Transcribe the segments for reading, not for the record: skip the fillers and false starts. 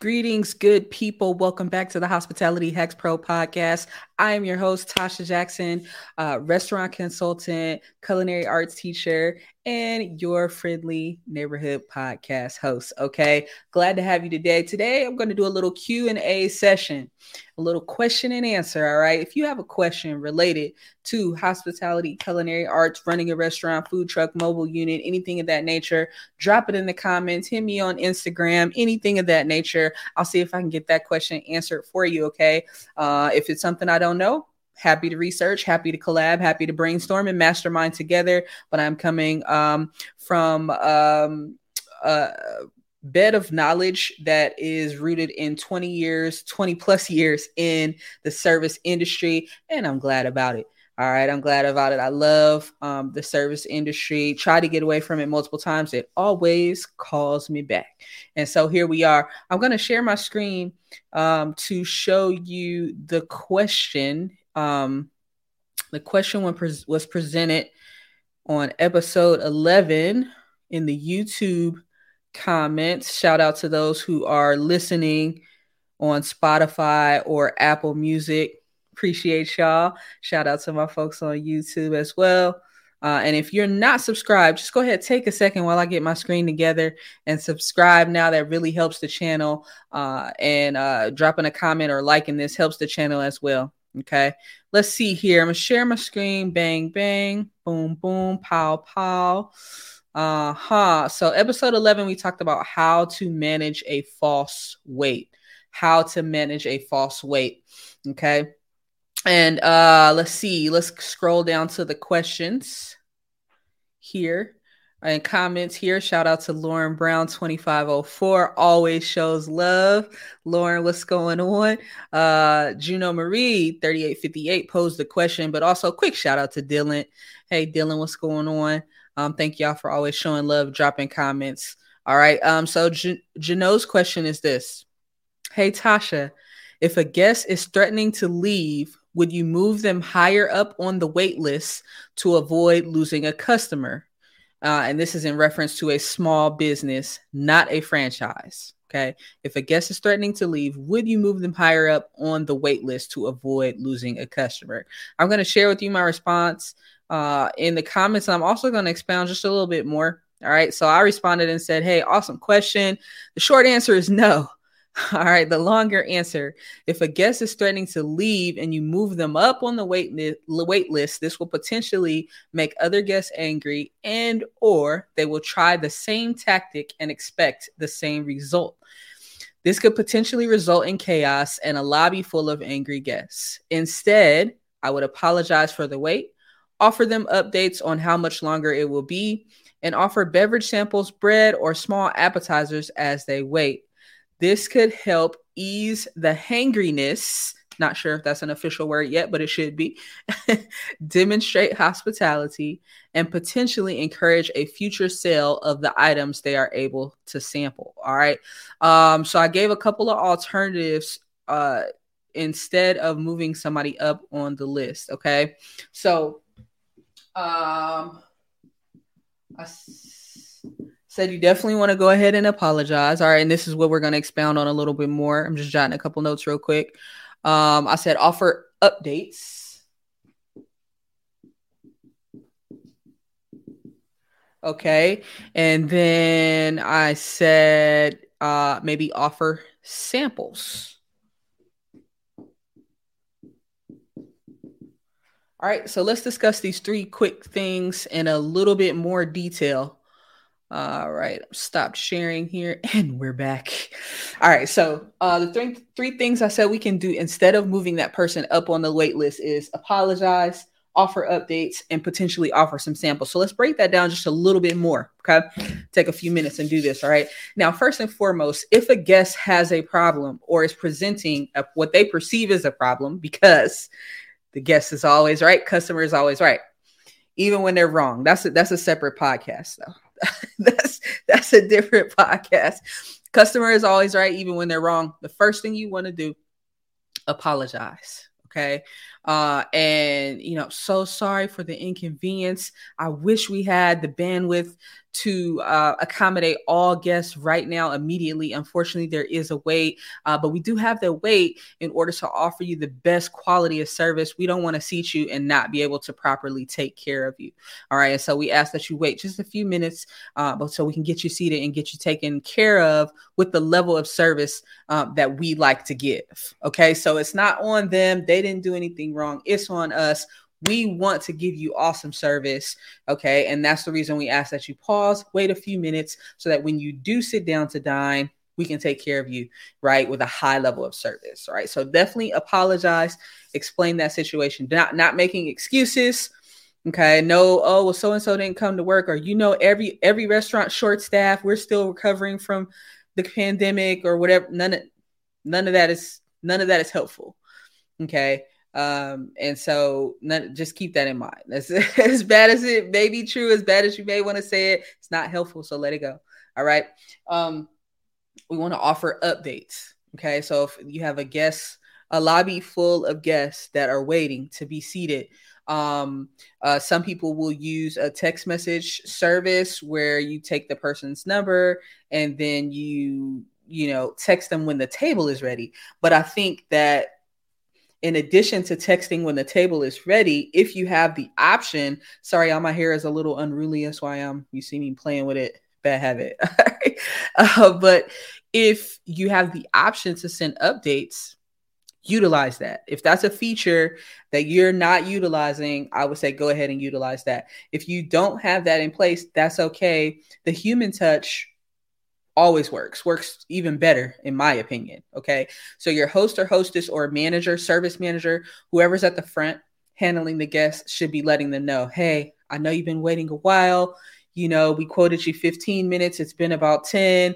Greetings, good people. Welcome back to the Hospitality Hex Pro Podcast. I am your host, Tasha Jackson, restaurant consultant, culinary arts teacher, and your friendly neighborhood podcast host. Okay, glad to have you today. Today, I'm going to do a little Q&A session, a little question and answer. All right, if you have a question related to hospitality, culinary arts, running a restaurant, food truck, mobile unit, anything of that nature, drop it in the comments. Hit me on Instagram, anything of that nature. I'll see if I can get that question answered for you, okay? If it's something I don't know, happy to research, happy to collab, happy to brainstorm and mastermind together. But I'm coming from a bed of knowledge that is rooted in 20 plus years in the service industry, and I'm glad about it. All right. I'm glad about it. I love the service industry. Try to get away from it multiple times. It always calls me back. And so here we are. I'm going to share my screen to show you the question. The question was presented on episode 11 in the YouTube comments. Shout out to those who are listening on Spotify or Apple Music. Appreciate y'all. Shout out to my folks on YouTube as well. And if you're not subscribed, just go ahead, take a second while I get my screen together and subscribe now. That really helps the channel. And dropping a comment or liking this helps the channel as well. Okay. Let's see here. I'm going to share my screen. Bang, bang, boom, boom, pow, pow. So episode 11, we talked about how to manage a false weight, Okay. And let's see, let's scroll down to the questions here and comments here. Shout out to Lauren Brown, 2504, always shows love. Lauren, what's going on? Juno Marie, 3858, posed the question, but also quick shout out to Dylan. Hey, Dylan, what's going on? Thank y'all for always showing love, dropping comments. All right. So Jano's question is this. Hey, Tasha, if a guest is threatening to leave, would you move them higher up on the wait list to avoid losing a customer? And this is in reference to a small business, not a franchise. Okay. If a guest is threatening to leave, would you move them higher up on the wait list to avoid losing a customer? I'm going to share with you my response in the comments. I'm also going to expound just a little bit more. All right. So I responded and said, hey, awesome question. The short answer is no. All right. The longer answer, if a guest is threatening to leave and you move them up on the wait list, this will potentially make other guests angry and or they will try the same tactic and expect the same result. This could potentially result in chaos and a lobby full of angry guests. Instead, I would apologize for the wait, offer them updates on how much longer it will be, and offer beverage samples, bread, or small appetizers as they wait. This could help ease the hangriness. Not sure if that's an official word yet, but it should be. Demonstrate hospitality and potentially encourage a future sale of the items they are able to sample. All right. So I gave a couple of alternatives instead of moving somebody up on the list. Okay. So I said you definitely want to go ahead and apologize. All right. And this is what we're going to expound on a little bit more. I'm just jotting a couple notes real quick. I said offer updates. Okay. And then I said maybe offer samples. All right. So let's discuss these three quick things in a little bit more detail. All right. Stop sharing here and we're back. All right. So the three things I said we can do instead of moving that person up on the wait list is apologize, offer updates, and potentially offer some samples. So let's break that down just a little bit more. Okay. Take a few minutes and do this. All right. Now, first and foremost, if a guest has a problem or is presenting what they perceive as a problem, because the guest is always right, customer is always right, even when they're wrong. That's a separate podcast though. That's a different podcast. Customer is always right, even when they're wrong. The first thing you want to do, apologize. Okay. And so sorry for the inconvenience. I wish we had the bandwidth to accommodate all guests right now immediately. Unfortunately, there is a wait, but we do have the wait in order to offer you the best quality of service. We don't want to seat you and not be able to properly take care of you. All right. And so we ask that you wait just a few minutes so we can get you seated and get you taken care of with the level of service that we like to give. Okay. So it's not on them. They didn't do anything wrong. It's on us. We want to give you awesome service, okay? And that's the reason we ask that you pause, wait a few minutes, so that when you do sit down to dine, we can take care of you, right, with a high level of service, right? So definitely apologize, explain that situation, not making excuses, okay? No, oh, well, so-and-so didn't come to work, or you know, every restaurant short staff, we're still recovering from the pandemic or whatever. None of that is helpful, okay? And so just keep that in mind. That's as bad as it may be true, as bad as you may want to say it, it's not helpful. So let it go. All right. We want to offer updates. Okay. So if you have a lobby full of guests that are waiting to be seated, some people will use a text message service where you take the person's number and then you text them when the table is ready. But I think that, in addition to texting when the table is ready, if you have the option, sorry, all my hair is a little unruly. That's why you see me playing with it, bad habit. But if you have the option to send updates, utilize that. If that's a feature that you're not utilizing, I would say go ahead and utilize that. If you don't have that in place, that's okay. The human touch always works even better, in my opinion. Okay. So your host or hostess or manager, service manager, whoever's at the front handling the guests should be letting them know, hey, I know you've been waiting a while. You know, we quoted you 15 minutes. It's been about 10,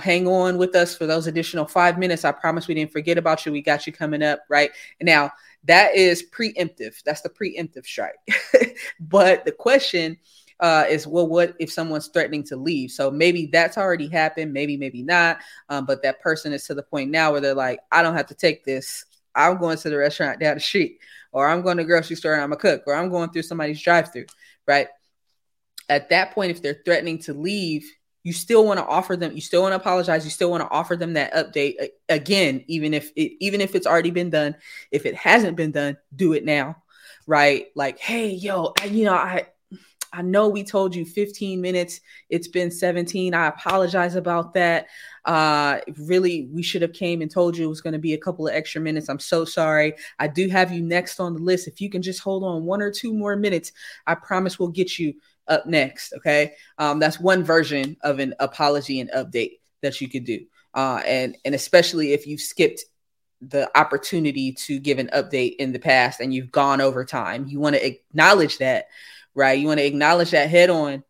hang on with us for those additional 5 minutes. I promise we didn't forget about you. We got you coming up. Right now, that is preemptive. That's the preemptive strike. But the question is, well, what if someone's threatening to leave? So maybe that's already happened. Maybe not. But that person is to the point now where they're like, I don't have to take this. I'm going to the restaurant down the street, or I'm going to the grocery store and I'm a cook, or I'm going through somebody's drive-through, right? At that point, if they're threatening to leave, you still want to offer them, you still want to apologize. You still want to offer them that update again, even if it's already been done. If it hasn't been done, do it now, right? Like, hey, yo, I know we told you 15 minutes. It's been 17. I apologize about that. Really, we should have came and told you it was going to be a couple of extra minutes. I'm so sorry. I do have you next on the list. If you can just hold on 1 or 2 more minutes, I promise we'll get you up next. Okay. That's one version of an apology and update that you could do. And especially if you've skipped the opportunity to give an update in the past and you've gone over time, you want to acknowledge that. Right. You want to acknowledge that head on.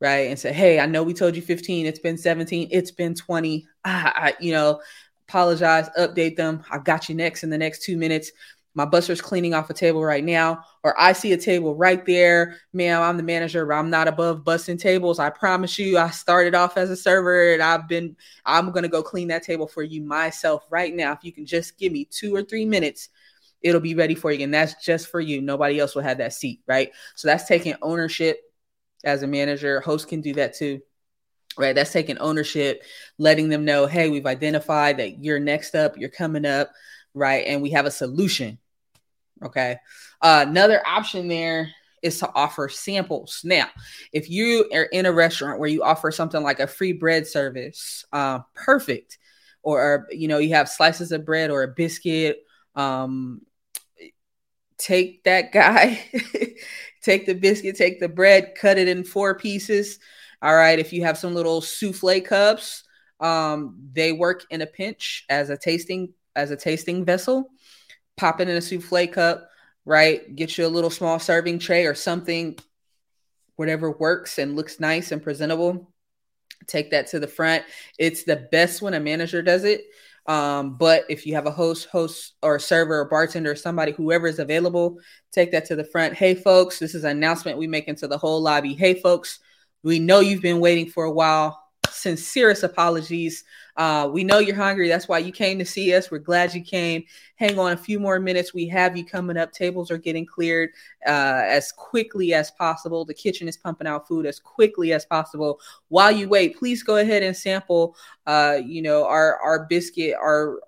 Right. And say, hey, I know we told you 15. It's been 17. It's been 20. I apologize, update them. I've got you next in the next 2 minutes. My busser's cleaning off a table right now, or I see a table right there. Ma'am, I'm the manager, but I'm not above bussing tables. I promise you, I started off as a server and I'm going to go clean that table for you myself right now. If you can just give me 2 or 3 minutes, it'll be ready for you. And that's just for you. Nobody else will have that seat, right? So that's taking ownership as a manager. Host can do that too, right? That's taking ownership, letting them know, hey, we've identified that you're next up, you're coming up, right? And we have a solution, okay? Another option there is to offer samples. Now, if you are in a restaurant where you offer something like a free bread service, perfect. Or you have slices of bread or a biscuit, take that guy, take the biscuit, take the bread, cut it in 4 pieces. All right. If you have some little souffle cups, they work in a pinch as a tasting vessel. Pop it in a souffle cup, right? Get you a little small serving tray or something, whatever works and looks nice and presentable. Take that to the front. It's the best when a manager does it. But if you have a host or a server or bartender or somebody, whoever is available, take that to the front. Hey folks, this is an announcement we make into the whole lobby. Hey folks, we know you've been waiting for a while. sincerest apologies. We know you're hungry. That's why you came to see us. We're glad you came. Hang on a few more minutes. We have you coming up. Tables are getting cleared as quickly as possible. The kitchen is pumping out food as quickly as possible. While you wait, please go ahead and sample, our biscuit, our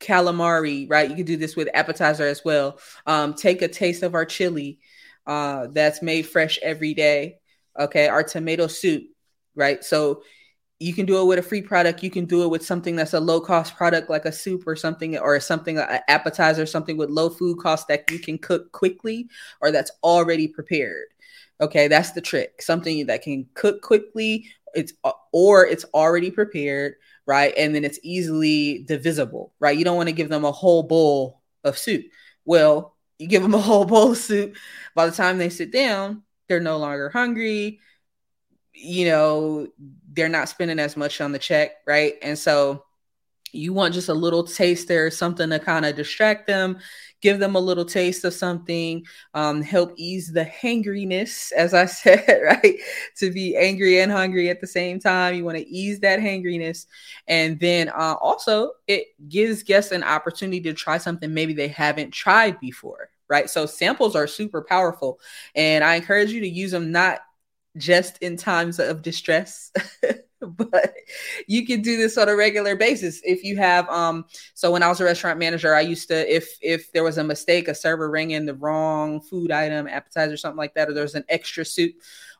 calamari, right? You can do this with appetizer as well. Take a taste of our chili that's made fresh every day. Okay. Our tomato soup, right? So you can do it with a free product. You can do it with something that's a low cost product, like a soup or something, an appetizer, something with low food cost that you can cook quickly, or that's already prepared. Okay. That's the trick. Something that can cook quickly. It's already prepared. Right. And then it's easily divisible, right? You don't want to give them a whole bowl of soup. Well, you give them a whole bowl of soup. By the time they sit down, they're no longer hungry. They're not spending as much on the check. Right. And so you want just a little taste there, something to kind of distract them, give them a little taste of something, help ease the hangriness, as I said, right? To be angry and hungry at the same time. You want to ease that hangriness. And then also it gives guests an opportunity to try something maybe they haven't tried before, right? So samples are super powerful, and I encourage you to use them not just in times of distress, but you can do this on a regular basis. If you have, so when I was a restaurant manager, I used to, if there was a mistake, a server rang in the wrong food item, appetizer, something like that, or there's an extra soup,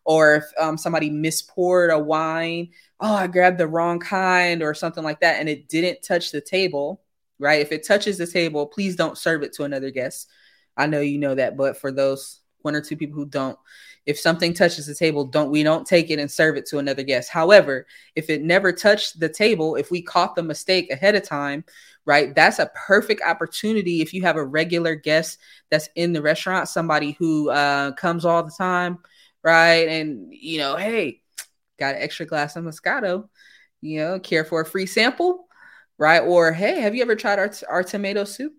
or if somebody mispoured a wine, I grabbed the wrong kind or something like that, and it didn't touch the table, right? If it touches the table, please don't serve it to another guest. I know you know that, but for those one or two people who don't, if something touches the table, we don't take it and serve it to another guest. However, if it never touched the table, if we caught the mistake ahead of time, right, that's a perfect opportunity. If you have a regular guest that's in the restaurant, somebody who comes all the time, right, and, hey, got an extra glass of Moscato, care for a free sample, right? Or, hey, have you ever tried our tomato soup?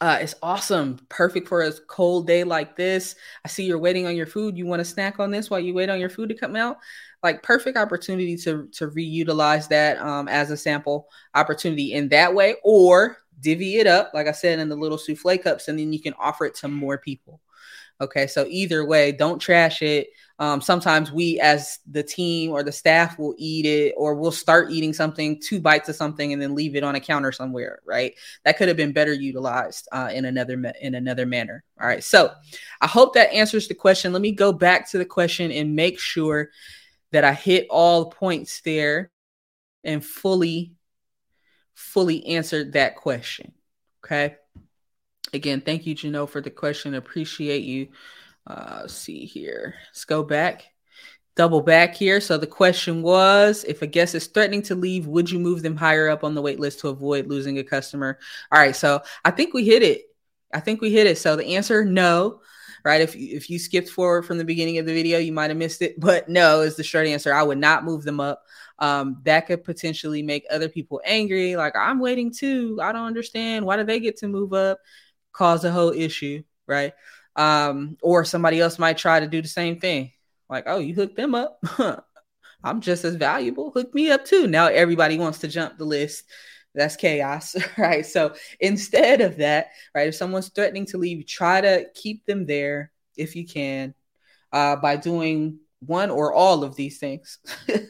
It's awesome. Perfect for a cold day like this. I see you're waiting on your food. You want to snack on this while you wait on your food to come out? Like, perfect opportunity to reutilize that as a sample opportunity in that way, or divvy it up, like I said, in the little souffle cups, and then you can offer it to more people. Okay, so either way, don't trash it. Sometimes we as the team or the staff will eat it, or we'll start eating something, 2 bites of something, and then leave it on a counter somewhere, right? That could have been better utilized in another manner. All right, so I hope that answers the question. Let me go back to the question and make sure that I hit all points there and fully answered that question, okay? Again, thank you, Janelle, for the question. Appreciate you. See here. Let's go back. Double back here. So the question was, if a guest is threatening to leave, would you move them higher up on the wait list to avoid losing a customer? All right. So I think we hit it. So the answer, no. Right. If you skipped forward from the beginning of the video, you might have missed it. But no is the short answer. I would not move them up. That could potentially make other people angry. Like, I'm waiting too. I don't understand. Why do they get to move up? Cause a whole issue, right? Or somebody else might try to do the same thing. Like, oh, you hooked them up. I'm just as valuable. Hook me up too. Now everybody wants to jump the list. That's chaos, right? So instead of that, right, if someone's threatening to leave, try to keep them there if you can by doing one or all of these things.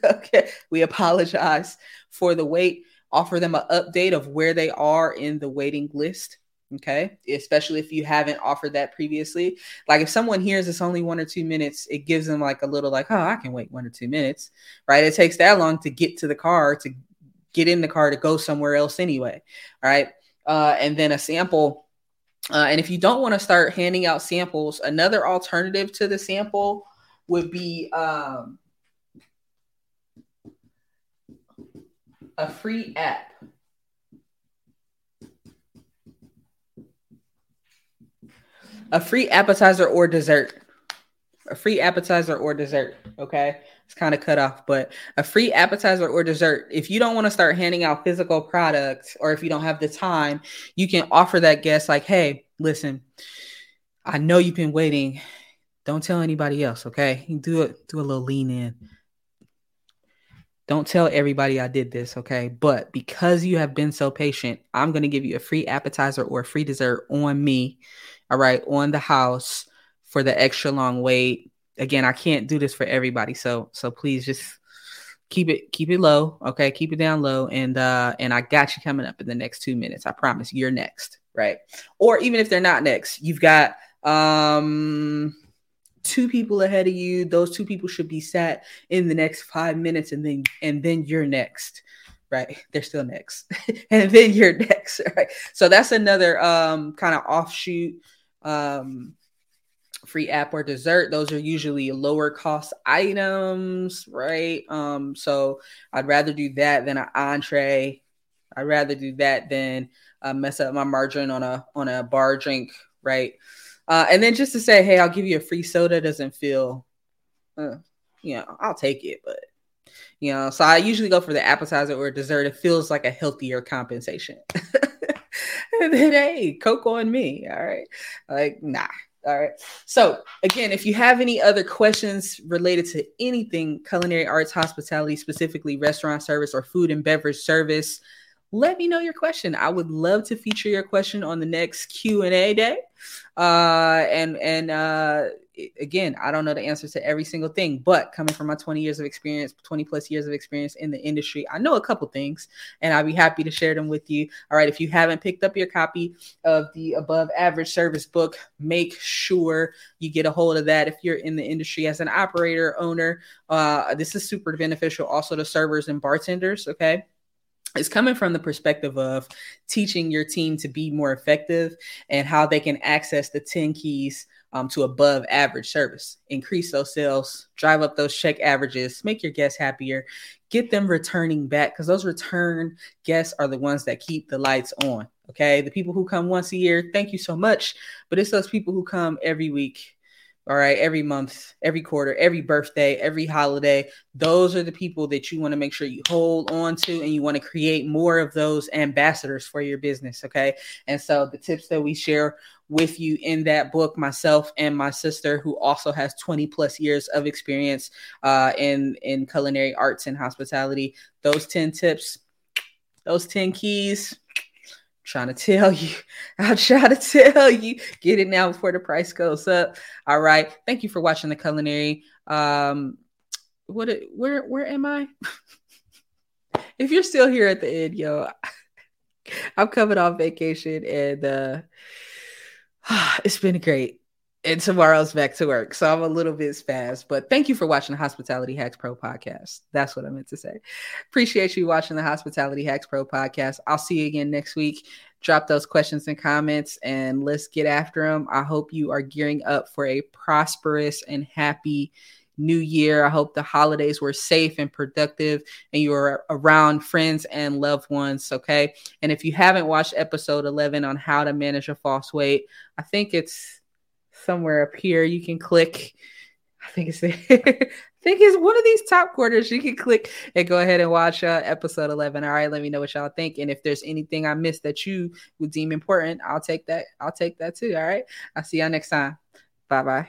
Okay. We apologize for the wait. Offer them an update of where they are in the waiting list. Okay. Especially if you haven't offered that previously. Like, if someone hears it's only 1 or 2 minutes, it gives them like a little like, oh, I can wait 1 or 2 minutes, right? It takes that long to get to the car, to get in the car, to go somewhere else anyway. All right. And then a sample. And if you don't want to start handing out samples, another alternative to the sample would be a free app. A free appetizer or dessert. Okay. It's kind of cut off, but a free appetizer or dessert. If you don't want to start handing out physical products, or if you don't have the time, you can offer that guest like, hey, listen, I know you've been waiting. Don't tell anybody else. Okay. You do a little lean in. Don't tell everybody I did this, okay? But because you have been so patient, I'm going to give you a free appetizer or a free dessert on me, all right, on the house for the extra long wait. Again, I can't do this for everybody, so please just keep it low, okay? Keep it down low, and I got you coming up in the next 2 minutes. I promise you're next, right? Or even if they're not next, you've got two people ahead of you. Those two people should be sat in the next 5 minutes, and then you're next, right? They're still next. And then you're next, right? So that's another kind of offshoot free app or dessert. Those are usually lower cost items, right? So I'd rather do that than an entree. I'd rather do that than mess up my margin on a bar drink, right? And then just to say, hey, I'll give you a free soda doesn't feel, I'll take it. But, so I usually go for the appetizer or dessert. It feels like a healthier compensation. And then, hey, Coke on me. All right. Like, nah. All right. So again, if you have any other questions related to anything culinary arts, hospitality, specifically restaurant service or food and beverage service, let me know your question. I would love to feature your question on the next Q&A day. Again, I don't know the answer to every single thing, but coming from my 20 plus years of experience in the industry, I know a couple things and I'd be happy to share them with you. All right. If you haven't picked up your copy of the Above Average Service book, make sure you get a hold of that. If you're in the industry as an operator, owner, this is super beneficial also to servers and bartenders. Okay. It's coming from the perspective of teaching your team to be more effective and how they can access the 10 keys to above average service, increase those sales, drive up those check averages, make your guests happier, get them returning back, because those return guests are the ones that keep the lights on. Okay. The people who come once a year, thank you so much. But it's those people who come every week. All right. Every month, every quarter, every birthday, every holiday. Those are the people that you want to make sure you hold on to, and you want to create more of those ambassadors for your business. Okay. And so the tips that we share with you in that book, myself and my sister, who also has 20 plus years of experience in culinary arts and hospitality, those 10 tips, those 10 keys. I'm trying to tell you, get it now before the price goes up. All right. Thank you for watching the culinary. Where am I? If you're still here at the end, yo, I'm coming off vacation and, it's been great. And tomorrow's back to work. So I'm a little bit spazzed, but thank you for watching the Hospitality Hacks Pro podcast. That's what I meant to say. Appreciate you watching the Hospitality Hacks Pro podcast. I'll see you again next week. Drop those questions and comments and let's get after them. I hope you are gearing up for a prosperous and happy new year. I hope the holidays were safe and productive and you were around friends and loved ones. Okay. And if you haven't watched episode 11 on how to manage a false weight, I think it's somewhere up here you can click. I think it's one of these top quarters. You can click and go ahead and watch episode 11. All right, let me know what y'all think, and if there's anything I missed that you would deem important, I'll take that too. All right, I'll see y'all next time. Bye bye.